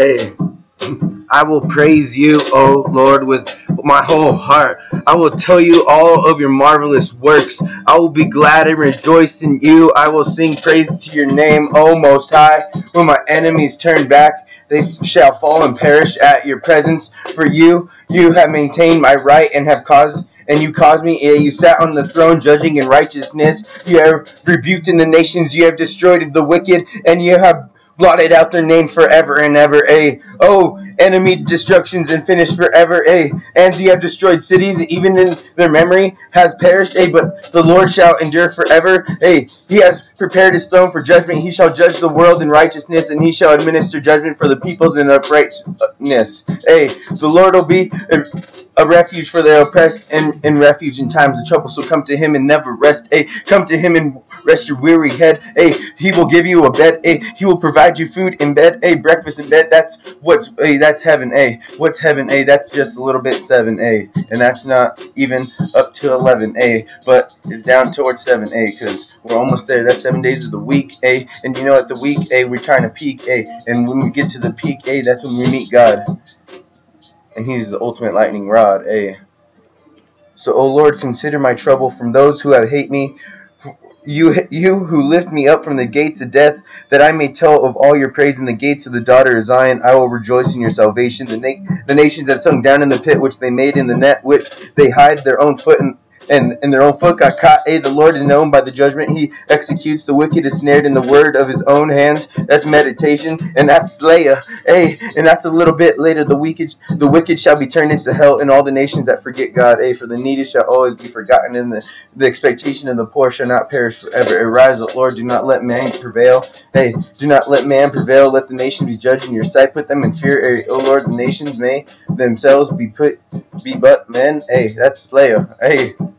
Hey, I will praise you, O Lord, with my whole heart. I will tell you all of your marvelous works. I will be glad and rejoice in you. I will sing praise to your name, O Most High. When my enemies turn back, they shall fall and perish at your presence. For you have maintained my right and have caused me, you sat on the throne judging in righteousness. You have rebuked in the nations. You have destroyed the wicked, and you have blotted out their name forever and ever. Oh, enemy destructions and finished forever. And you have destroyed cities, even in their memory has perished. But the Lord shall endure forever. He has prepared his throne for judgment. He shall judge the world in righteousness, and he shall administer judgment for the peoples in uprightness. The Lord will be a refuge for the oppressed, and refuge in times of trouble. So come to him and never rest. Come to him and rest your weary head. He will give you a bed. He will provide you food in bed. Breakfast in bed. That's heaven. What's heaven? That's just a little bit 7. And that's not even up to 11. But it's down towards 7. Because we're almost there. That's 7 days of the week. And you know, at the week, we're trying to peak. And when we get to the peak, that's when we meet God. And he's the ultimate lightning rod. So, O Lord, consider my trouble from those who hate me. You who lift me up from the gates of death, that I may tell of all your praise in the gates of the daughter of Zion. I will rejoice in your salvation. The nations have sunk down in the pit which they made, in the net which they hide their own foot in. And their own foot got caught. The Lord is known by the judgment he executes. The wicked is snared in the word of his own hands. That's meditation, and that's Slayah. And that's a little bit later. The wicked shall be turned into hell, and all the nations that forget God. For the needy shall always be forgotten, and the expectation of the poor shall not perish forever. Arise, O Lord, do not let man prevail. Do not let man prevail. Let the nation be judged in your sight. Put them in fear, O Lord. The nations may themselves be but men. That's Slayah.